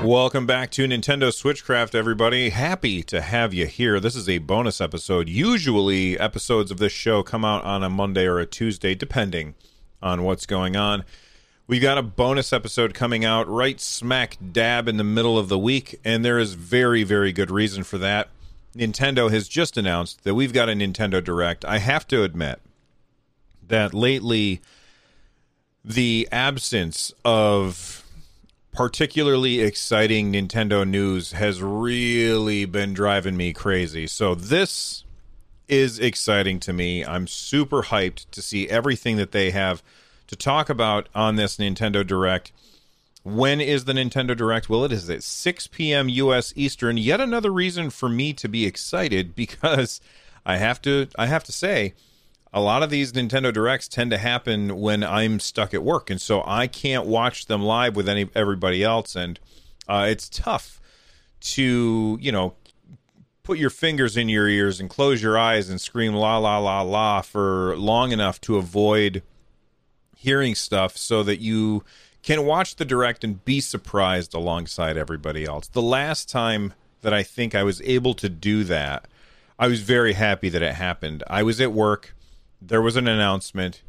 Welcome back to Nintendo Switchcraft, everybody. Happy to have you here. This is a bonus episode. Usually, episodes of this show come out on a Monday or a Tuesday, depending on what's going on. We've got a bonus episode coming out right smack dab in the middle of the week, and there is very, very good reason for that. Nintendo has just announced that we've got a Nintendo Direct. I have to admit that lately, the absence of particularly exciting Nintendo news has really been driving me crazy. So this is exciting to me. I'm super hyped to see everything that they have to talk about on this Nintendo Direct. When is the Nintendo Direct? Well, it is at 6 p.m. U.S. Eastern. Yet another reason for me to be excited, because I have to say, a lot of these Nintendo Directs tend to happen when I'm stuck at work, and so I can't watch them live with everybody else, and it's tough to, you know, put your fingers in your ears and close your eyes and scream la la la la for long enough to avoid hearing stuff so that you can watch the Direct and be surprised alongside everybody else. The last time that I think I was able to do that, I was very happy that it happened. I was at work. There was an announcement.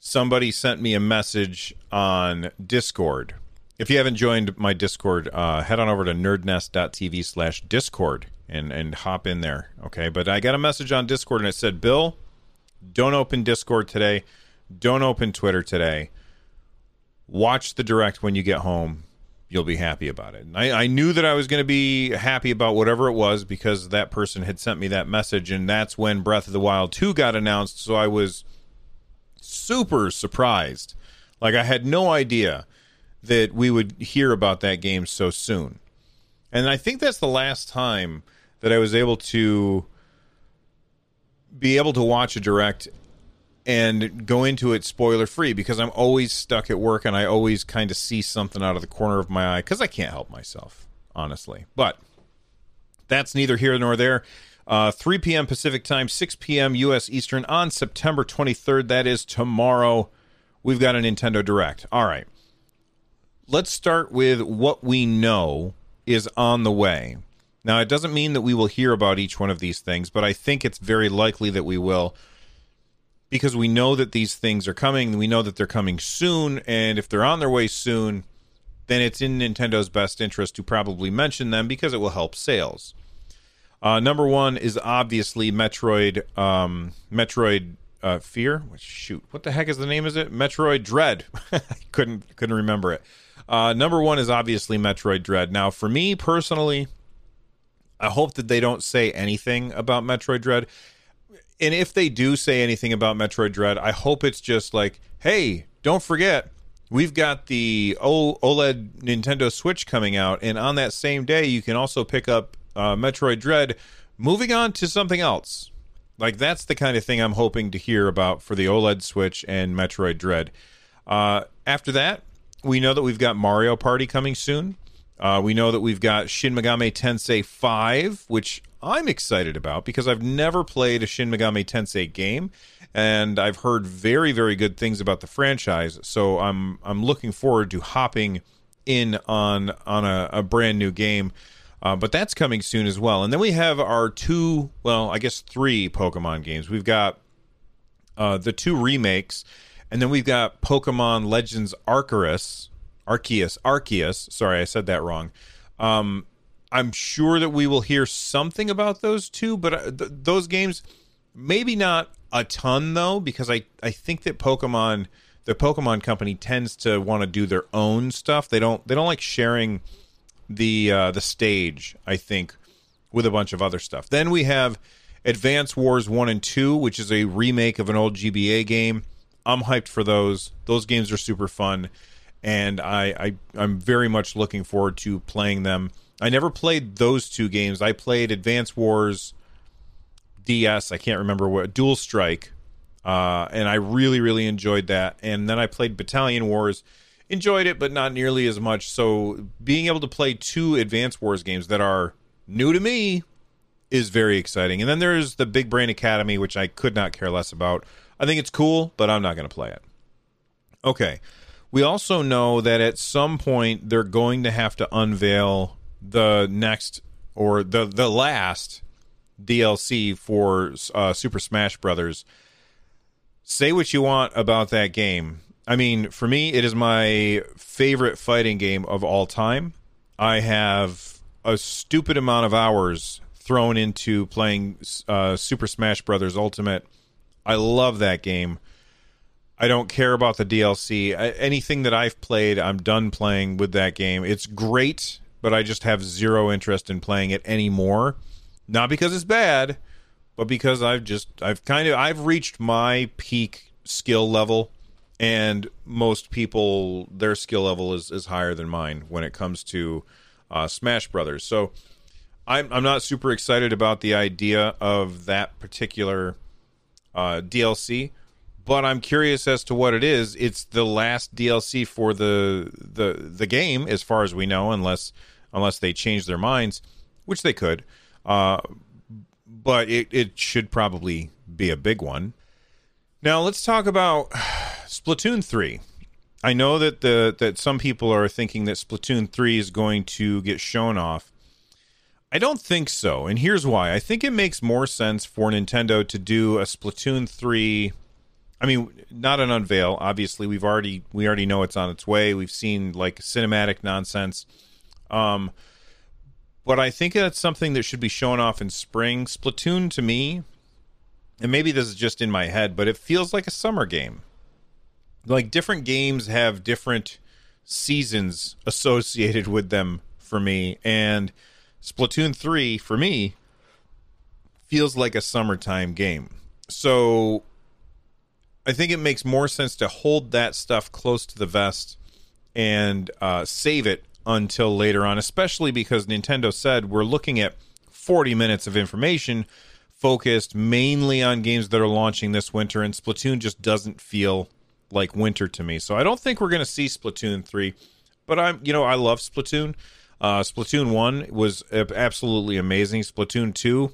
Somebody sent me a message on Discord. If you haven't joined my Discord, head on over to nerdnest.tv/Discord and hop in there, okay? But I got a message on Discord, and it said, Bill, don't open Discord today. Don't open Twitter today. Watch the Direct when you get home. You'll be happy about it. And I knew that I was going to be happy about whatever it was because that person had sent me that message, and that's when Breath of the Wild 2 got announced, so I was super surprised. Like, I had no idea that we would hear about that game so soon. And I think that's the last time that I was able to be able to watch a Direct and go into it spoiler-free, because I'm always stuck at work and I always kind of see something out of the corner of my eye because I can't help myself, honestly. But that's neither here nor there. 3 p.m. Pacific time, 6 p.m. U.S. Eastern on September 23rd. That is tomorrow. We've got a Nintendo Direct. All right. Let's start with what we know is on the way. Now, it doesn't mean that we will hear about each one of these things, but I think it's very likely that we will, because we know that these things are coming. We know that they're coming soon, and if they're on their way soon, then it's in Nintendo's best interest to probably mention them because it will help sales. Number one is obviously Metroid Fear. Shoot, what the heck is the name? Is it Metroid Dread? I couldn't remember it. Number one is obviously Metroid Dread. Now, for me personally, I hope that they don't say anything about Metroid Dread. And if they do say anything about Metroid Dread, I hope it's just like, hey, don't forget, we've got the OLED Nintendo Switch coming out, and on that same day, you can also pick up Metroid Dread, moving on to something else. Like, that's the kind of thing I'm hoping to hear about for the OLED Switch and Metroid Dread. After that, we know that we've got Mario Party coming soon. We know that we've got Shin Megami Tensei V, which I'm excited about because I've never played a Shin Megami Tensei game, and I've heard very, very good things about the franchise, so I'm looking forward to hopping in on a brand new game, but that's coming soon as well. And then we have our three Pokemon games. We've got the two remakes, and then we've got Pokemon Legends Arceus. Sorry, I said that wrong. I'm sure that we will hear something about those two, but those games, maybe not a ton, though, because I think that the Pokemon company tends to want to do their own stuff. They don't like sharing the stage, I think, with a bunch of other stuff. Then we have Advance Wars 1 and 2, which is a remake of an old GBA game. I'm hyped for those. Those games are super fun. and I'm very much looking forward to playing them. I never played those two games. I played Advance Wars DS, I can't remember what, Dual Strike, and I really enjoyed that. And then I played Battalion Wars, enjoyed it, but not nearly as much. So being able to play two Advance Wars games that are new to me is very exciting. And then there's the Big Brain Academy, which I could not care less about. I think it's cool, but I'm not going to play it. Okay. We also know that at some point they're going to have to unveil the next, or the last DLC for Super Smash Brothers. Say what you want about that game. I mean, for me, it is my favorite fighting game of all time. I have a stupid amount of hours thrown into playing Super Smash Brothers Ultimate. I love that game. I don't care about the DLC. Anything that I've played, I'm done playing with that game. It's great, but I just have zero interest in playing it anymore. Not because it's bad, but because I've reached my peak skill level, and most people, their skill level is higher than mine when it comes to Smash Brothers. So I'm not super excited about the idea of that particular DLC, but I'm curious as to what it is. It's the last DLC for the game, as far as we know, unless they change their minds, which they could. But it should probably be a big one. Now let's talk about Splatoon 3. I know that that some people are thinking that Splatoon 3 is going to get shown off. I don't think so, and here's why. I think it makes more sense for Nintendo to do a Splatoon 3. I mean, not an unveil. Obviously, we already know it's on its way. We've seen like cinematic nonsense. But I think that's something that should be shown off in spring. Splatoon, to me, and maybe this is just in my head, but it feels like a summer game. Like, different games have different seasons associated with them for me. And Splatoon 3, for me, feels like a summertime game. So I think it makes more sense to hold that stuff close to the vest and save it until later on, especially because Nintendo said we're looking at 40 minutes of information focused mainly on games that are launching this winter, and Splatoon just doesn't feel like winter to me. So I don't think we're going to see Splatoon 3, but I love Splatoon. Splatoon 1 was absolutely amazing. Splatoon 2,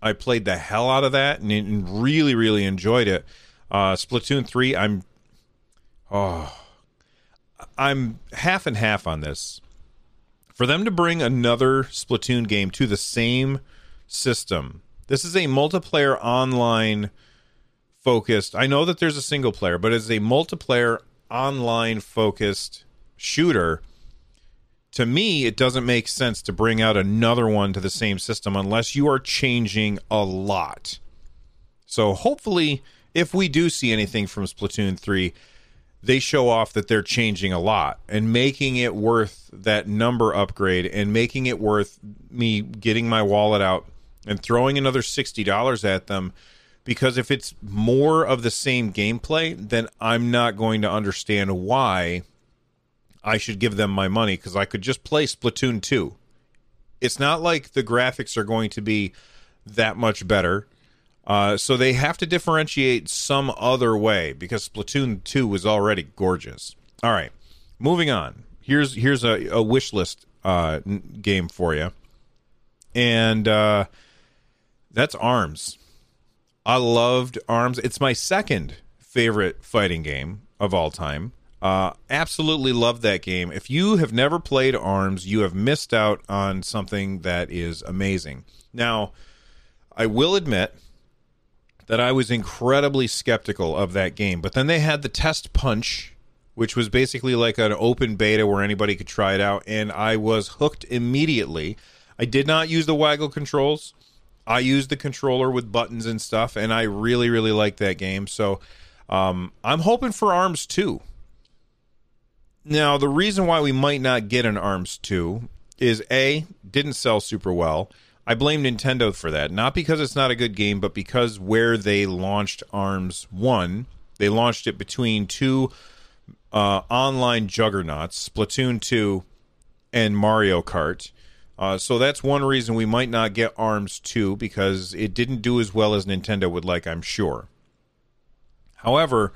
I played the hell out of that and really enjoyed it. Splatoon 3, I'm half and half on this. For them to bring another Splatoon game to the same system, this is a multiplayer online focused. I know that there's a single player, but it's a multiplayer online focused shooter. To me, it doesn't make sense to bring out another one to the same system unless you are changing a lot. So hopefully, if we do see anything from Splatoon 3, they show off that they're changing a lot and making it worth that number upgrade and making it worth me getting my wallet out and throwing another $60 at them, because if it's more of the same gameplay, then I'm not going to understand why I should give them my money, because I could just play Splatoon 2. It's not like the graphics are going to be that much better. So they have to differentiate some other way, because Splatoon 2 was already gorgeous. All right, moving on. Here's a wish list game for you. And that's ARMS. I loved ARMS. It's my second favorite fighting game of all time. Absolutely loved that game. If you have never played ARMS, you have missed out on something that is amazing. Now, I will admit that I was incredibly skeptical of that game. But then they had the test punch, which was basically like an open beta where anybody could try it out, and I was hooked immediately. I did not use the waggle controls. I used the controller with buttons and stuff, and I really liked that game. So I'm hoping for ARMS 2. Now, the reason why we might not get an ARMS 2 is, A, didn't sell super well. I blame Nintendo for that, not because it's not a good game, but because where they launched ARMS 1, they launched it between two online juggernauts, Splatoon 2 and Mario Kart. So that's one reason we might not get ARMS 2, because it didn't do as well as Nintendo would like, I'm sure. However,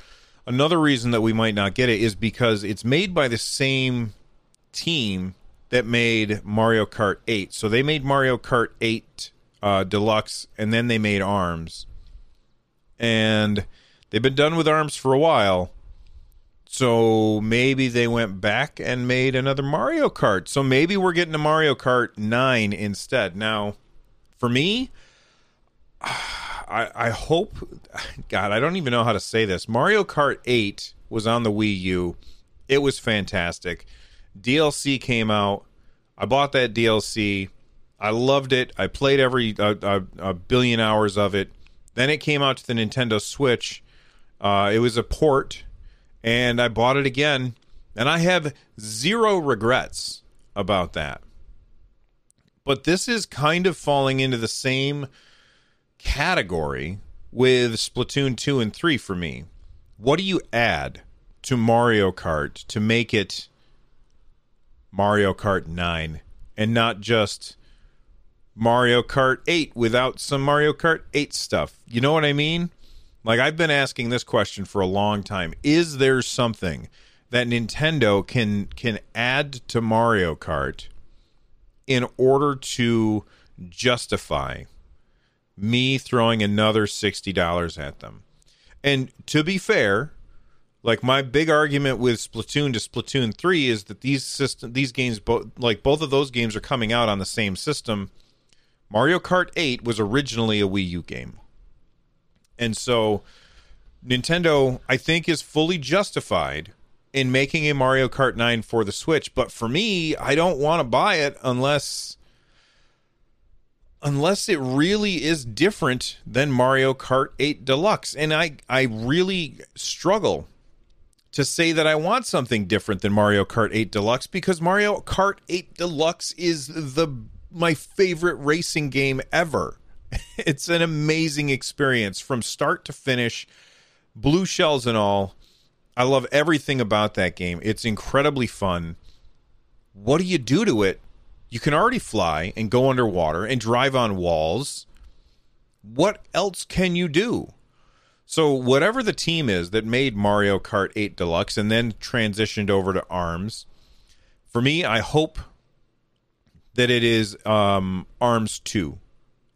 another reason that we might not get it is because it's made by the same team that made Mario Kart 8. So they made Mario Kart 8 Deluxe, and then they made ARMS. And they've been done with ARMS for a while. So maybe they went back and made another Mario Kart. So maybe we're getting a Mario Kart 9 instead. Now, for me, I hope... God, I don't even know how to say this. Mario Kart 8 was on the Wii U. It was fantastic. DLC came out. I bought that DLC. I loved it. I played every a billion hours of it. Then it came out to the Nintendo Switch. It was a port... and I bought it again, and I have zero regrets about that. But this is kind of falling into the same category with Splatoon 2 and 3 for me. What do you add to Mario Kart to make it Mario Kart 9 and not just Mario Kart 8 without some Mario Kart 8 stuff? You know what I mean? Like, I've been asking this question for a long time. Is there something that Nintendo can add to Mario Kart in order to justify me throwing another $60 at them? And to be fair, like, my big argument with Splatoon to Splatoon 3 is that these games, both of those games are coming out on the same system. Mario Kart 8 was originally a Wii U game. And so Nintendo, I think, is fully justified in making a Mario Kart 9 for the Switch. But for me, I don't want to buy it unless it really is different than Mario Kart 8 Deluxe. And I really struggle to say that I want something different than Mario Kart 8 Deluxe, because Mario Kart 8 Deluxe is my favorite racing game ever. It's an amazing experience from start to finish, blue shells and all. I love everything about that game. It's incredibly fun. What do you do to it? You can already fly and go underwater and drive on walls. What else can you do? So whatever the team is that made Mario Kart 8 Deluxe and then transitioned over to ARMS, for me, I hope that it is ARMS 2.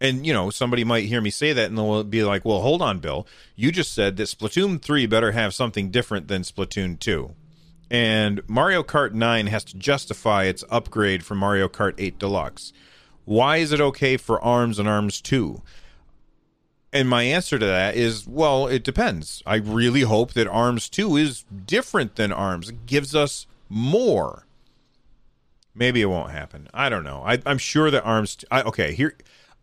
And, you know, somebody might hear me say that and they'll be like, well, hold on, Bill. You just said that Splatoon 3 better have something different than Splatoon 2. And Mario Kart 9 has to justify its upgrade from Mario Kart 8 Deluxe. Why is it okay for ARMS and ARMS 2? And my answer to that is, well, it depends. I really hope that ARMS 2 is different than ARMS. It gives us more. Maybe it won't happen. I don't know. I'm sure that ARMS...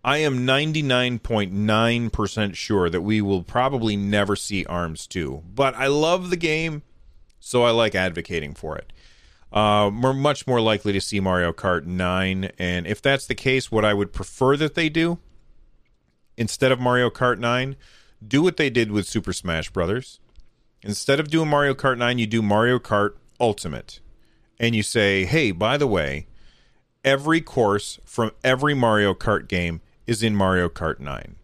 I am 99.9% sure that we will probably never see ARMS 2. But I love the game, so I like advocating for it. We're much more likely to see Mario Kart 9. And if that's the case, what I would prefer that they do, instead of Mario Kart 9, do what they did with Super Smash Brothers. Instead of doing Mario Kart 9, you do Mario Kart Ultimate. And you say, hey, by the way, every course from every Mario Kart game is in Mario Kart 9.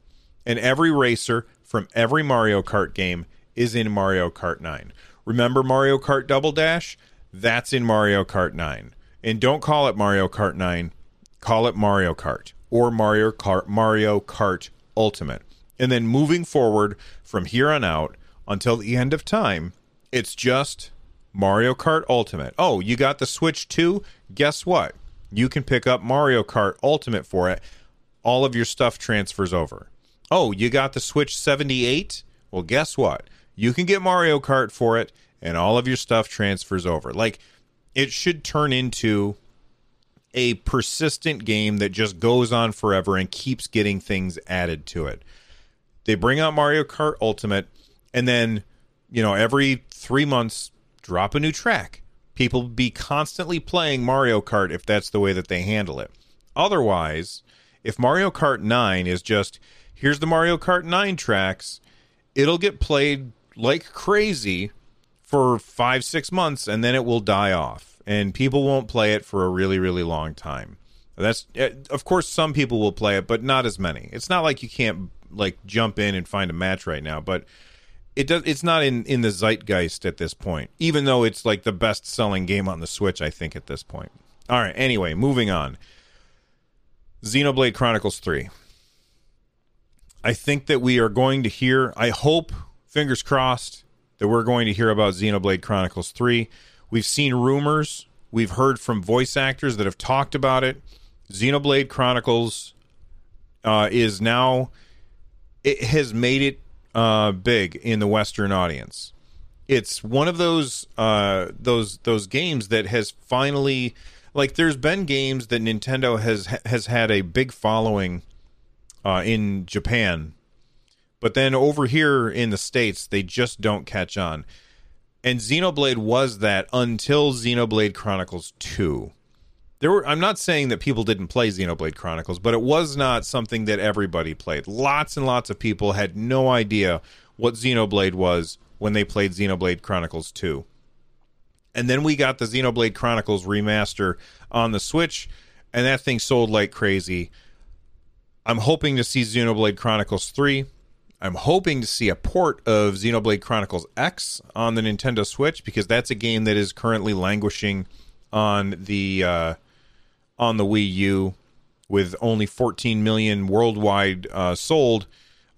And every racer from every Mario Kart game is in Mario Kart 9. Remember Mario Kart Double Dash? That's in Mario Kart 9. And don't call it Mario Kart 9. Call it Mario Kart or Mario Kart Ultimate. And then moving forward from here on out until the end of time, it's just Mario Kart Ultimate. Oh, you got the Switch 2? Guess what? You can pick up Mario Kart Ultimate for it. All of your stuff transfers over. Oh, you got the Switch 78? Well, guess what? You can get Mario Kart for it, and all of your stuff transfers over. Like, it should turn into a persistent game that just goes on forever and keeps getting things added to it. They bring out Mario Kart Ultimate, and then, you know, every 3 months, drop a new track. People be constantly playing Mario Kart if that's the way that they handle it. Otherwise, if Mario Kart 9 is just, here's the Mario Kart 9 tracks, it'll get played like crazy for 5-6 months, and then it will die off, and people won't play it for a really, really long time. That's, of course, some people will play it, but not as many. It's not like you can't like jump in and find a match right now, but it does. It's not in the zeitgeist at this point, even though it's like the best-selling game on the Switch, I think, at this point. All right. Anyway, moving on. Xenoblade Chronicles 3. I think that we are going to hear. I hope, fingers crossed, that we're going to hear about Xenoblade Chronicles 3. We've seen rumors. We've heard from voice actors that have talked about it. Xenoblade Chronicles is now, it has made it big in the Western audience. It's one of those games that has finally, like, there's been games that Nintendo has had a big following in Japan, but then over here in the States they just don't catch on. And Xenoblade was that until Xenoblade Chronicles 2. I'm not saying that people didn't play Xenoblade Chronicles, but it was not something that everybody played. Lots and lots of people had no idea what Xenoblade was when they played Xenoblade Chronicles 2. And then we got the Xenoblade Chronicles remaster on the Switch, and that thing sold like crazy. I'm hoping to see Xenoblade Chronicles 3. I'm hoping to see a port of Xenoblade Chronicles X on the Nintendo Switch, because that's a game that is currently languishing on the Wii U, with only 14 million worldwide sold.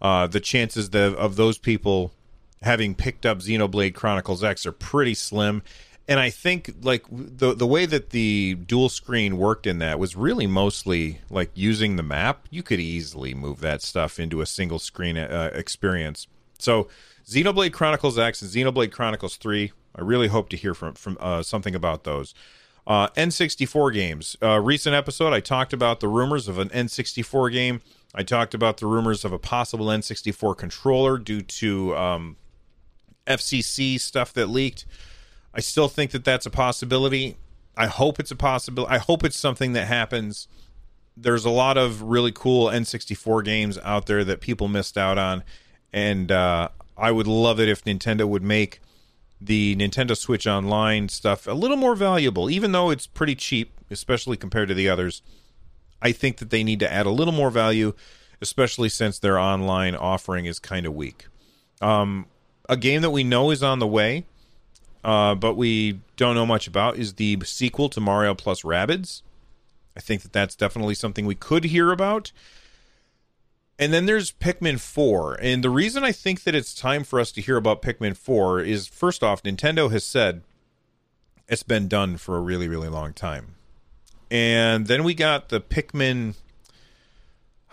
The chances of those people having picked up Xenoblade Chronicles X are pretty slim. And I think like the way that the dual screen worked in that was really mostly like using the map. You could easily move that stuff into a single screen experience. So Xenoblade Chronicles X and Xenoblade Chronicles 3, I really hope to hear from something about those. N64 games. Recent episode, I talked about the rumors of an N64 game. I talked about the rumors of a possible N64 controller due to FCC stuff that leaked. I still think that that's a possibility. I hope it's a possibility. I hope it's something that happens. There's a lot of really cool N64 games out there that people missed out on, and I would love it if Nintendo would make the Nintendo Switch Online stuff a little more valuable, even though it's pretty cheap, especially compared to the others. I think that they need to add a little more value, especially since their online offering is kind of weak. A game that we know is on the way, but we don't know much about, is the sequel to Mario plus Rabbids. I think that that's definitely something we could hear about. And then there's Pikmin 4. And the reason I think that it's time for us to hear about Pikmin 4 is, first off, Nintendo has said it's been done for a really, really long time. And then we got the Pikmin,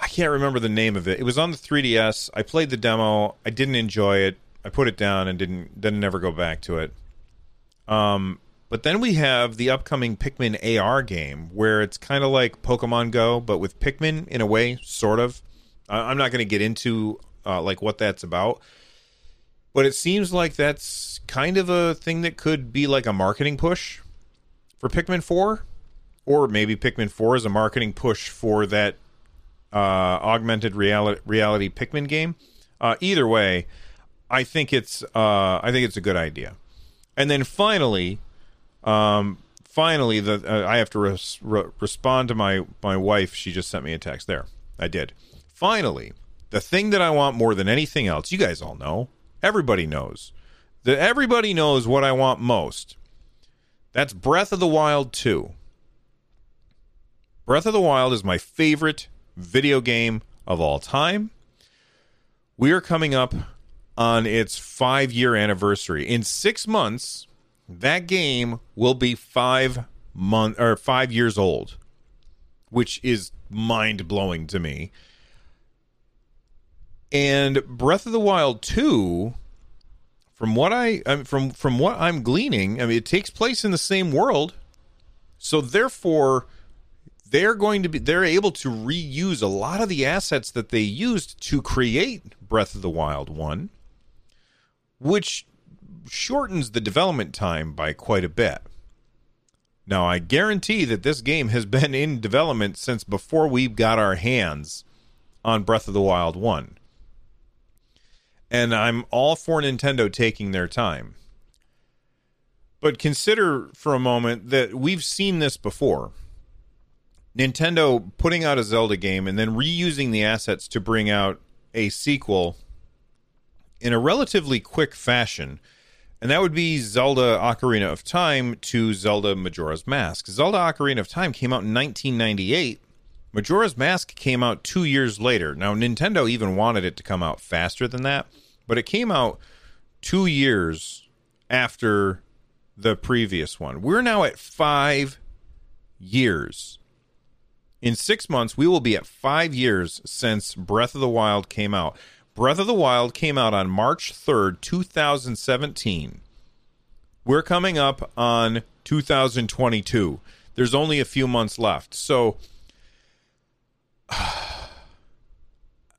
I can't remember the name of it. It was on the 3DS. I played the demo. I didn't enjoy it. I put it down and didn't never go back to it. But then we have the upcoming Pikmin AR game, where it's kind of like Pokemon Go, but with Pikmin in a way, sort of. I'm not going to get into like what that's about, but it seems like that's kind of a thing that could be like a marketing push for Pikmin 4, or maybe Pikmin 4 is a marketing push for that augmented reality Pikmin game. Either way, I think it's a good idea. And then finally, I have to respond to my wife. She just sent me a text. There, I did. Finally, the thing that I want more than anything else, you guys all know, everybody knows, that everybody knows what I want most. That's Breath of the Wild 2. Breath of the Wild is my favorite video game of all time. We are coming up on its 5-year anniversary. In 6 months, that game will be 5 years old, which is mind-blowing to me. And Breath of the Wild 2, from what I'm gleaning, I mean, it takes place in the same world, so therefore they're able to reuse a lot of the assets that they used to create Breath of the Wild 1, which shortens the development time by quite a bit. Now, I guarantee that this game has been in development since before we got our hands on Breath of the Wild 1. And I'm all for Nintendo taking their time. But consider for a moment that we've seen this before. Nintendo putting out a Zelda game and then reusing the assets to bring out a sequel in a relatively quick fashion. And that would be Zelda Ocarina of Time to Zelda Majora's Mask. Zelda Ocarina of Time came out in 1998. Majora's Mask came out 2 years later. Now, Nintendo even wanted it to come out faster than that, but it came out 2 years after the previous one. We're now at 5 years. In 6 months, we will be at 5 years since Breath of the Wild came out. Breath of the Wild came out on March 3rd, 2017. We're coming up on 2022. There's only a few months left. So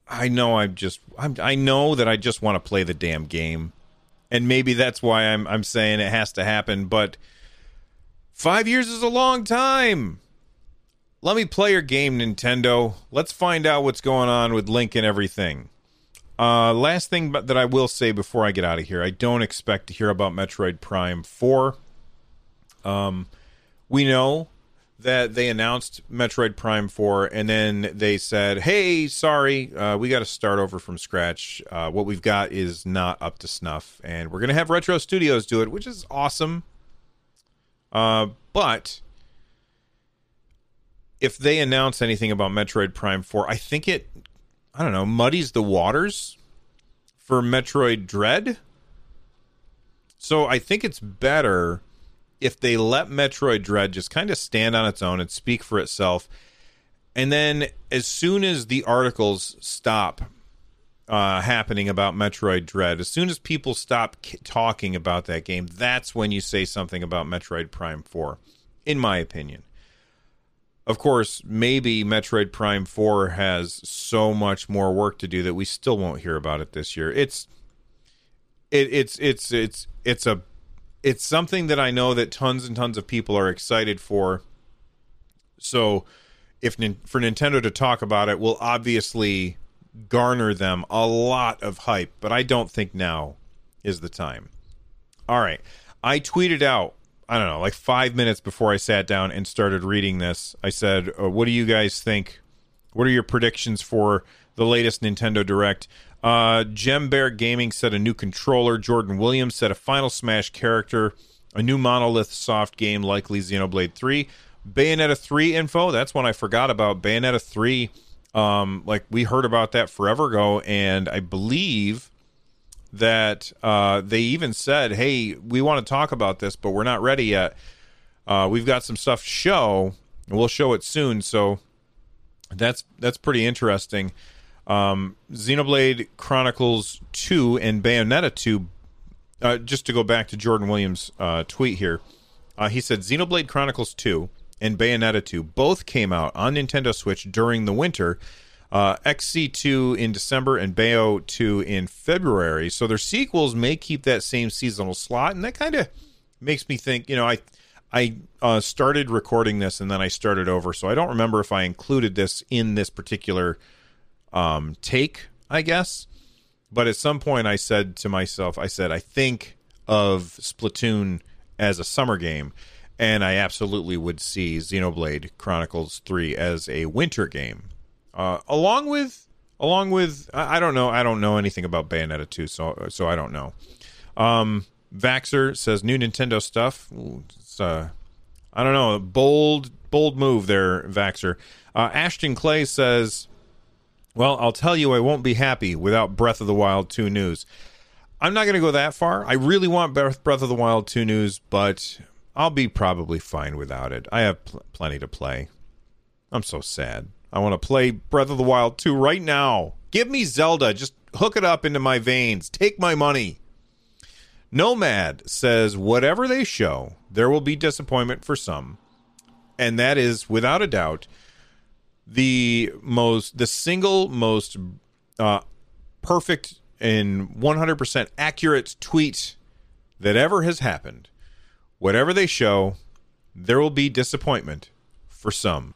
I know I just want to play the damn game. And maybe that's why I'm saying it has to happen, but 5 years is a long time. Let me play your game, Nintendo. Let's find out what's going on with Link and everything. Last thing that I will say before I get out of here, I don't expect to hear about Metroid Prime 4. We know that they announced Metroid Prime 4, and then they said, hey, sorry, we got to start over from scratch. What we've got is not up to snuff, and we're going to have Retro Studios do it, which is awesome. But if they announce anything about Metroid Prime 4, I think it, I don't know, muddies the waters for Metroid Dread. So I think it's better if they let Metroid Dread just kind of stand on its own and speak for itself. And then as soon as the articles stop happening about Metroid Dread, as soon as people stop talking about that game, that's when you say something about Metroid Prime 4, in my opinion. Of course, maybe Metroid Prime 4 has so much more work to do that we still won't hear about it this year. It's something that I know that tons and tons of people are excited for. So for Nintendo to talk about it will obviously garner them a lot of hype, but I don't think now is the time. All right. I tweeted out, I don't know, like 5 minutes before I sat down and started reading this. I said, what do you guys think? What are your predictions for the latest Nintendo Direct? Gembear Gaming said a new controller. Jordan Williams said a Final Smash character. A new Monolith Soft game, likely Xenoblade 3. Bayonetta 3 info, that's one I forgot about. Bayonetta 3, like we heard about that forever ago, and I believe that they even said, hey, we want to talk about this, but we're not ready yet. We've got some stuff to show, and we'll show it soon, so that's pretty interesting. Xenoblade Chronicles 2 and Bayonetta 2, just to go back to Jordan Williams' tweet here, he said Xenoblade Chronicles 2 and Bayonetta 2 both came out on Nintendo Switch during the winter, XC2 in December and Bayo 2 in February, so their sequels may keep that same seasonal slot, and that kind of makes me think, you know, I started recording this and then I started over, so I don't remember if I included this in this particular take, I guess. But at some point I said to myself, I think of Splatoon as a summer game, and I absolutely would see Xenoblade Chronicles 3 as a winter game. Along with I don't know anything about Bayonetta 2, so I don't know. Vaxxer says new Nintendo stuff. Ooh, it's, I don't know, bold move there, Vaxxer. Ashton Clay says, well, I'll tell you, I won't be happy without Breath of the Wild 2 news. I'm not going to go that far. I really want Breath of the Wild 2 news, but I'll be probably fine without it. I have plenty to play. I'm so sad. I want to play Breath of the Wild 2 right now. Give me Zelda. Just hook it up into my veins. Take my money. Nomad says, whatever they show, there will be disappointment for some. And that is, without a doubt, the single most perfect and 100% accurate tweet that ever has happened. Whatever they show, there will be disappointment for some.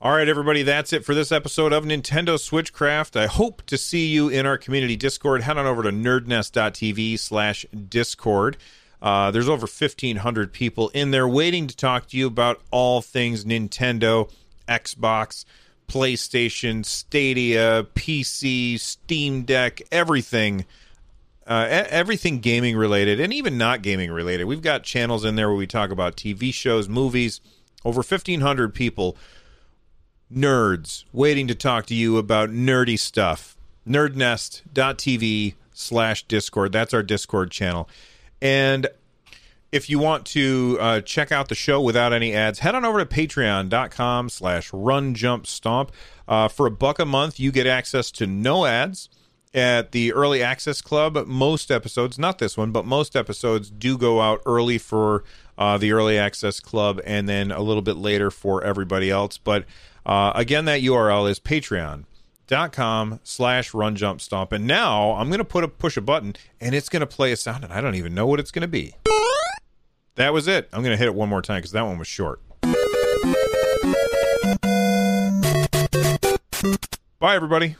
All right, everybody, that's it for this episode of Nintendo Switchcraft. I hope to see you in our community Discord. Head on over to nerdnest.tv/Discord. There's over 1,500 people in there waiting to talk to you about all things Nintendo, Xbox, PlayStation, Stadia, PC, Steam Deck, everything. Everything gaming related and even not gaming related. We've got channels in there where we talk about TV shows, movies. Over 1,500 people, nerds, waiting to talk to you about nerdy stuff. nerdnest.tv/Discord. That's our Discord channel. And if you want to check out the show without any ads, head on over to patreon.com/runjumpstomp. For $1 a month, you get access to no ads. At the Early Access Club, most episodes, not this one, but most episodes do go out early for the Early Access Club and then a little bit later for everybody else. But again, that URL is patreon.com/runjumpstomp. And now I'm going to push a button and it's going to play a sound and I don't even know what it's going to be. That was it. I'm going to hit it one more time because that one was short. Bye, everybody.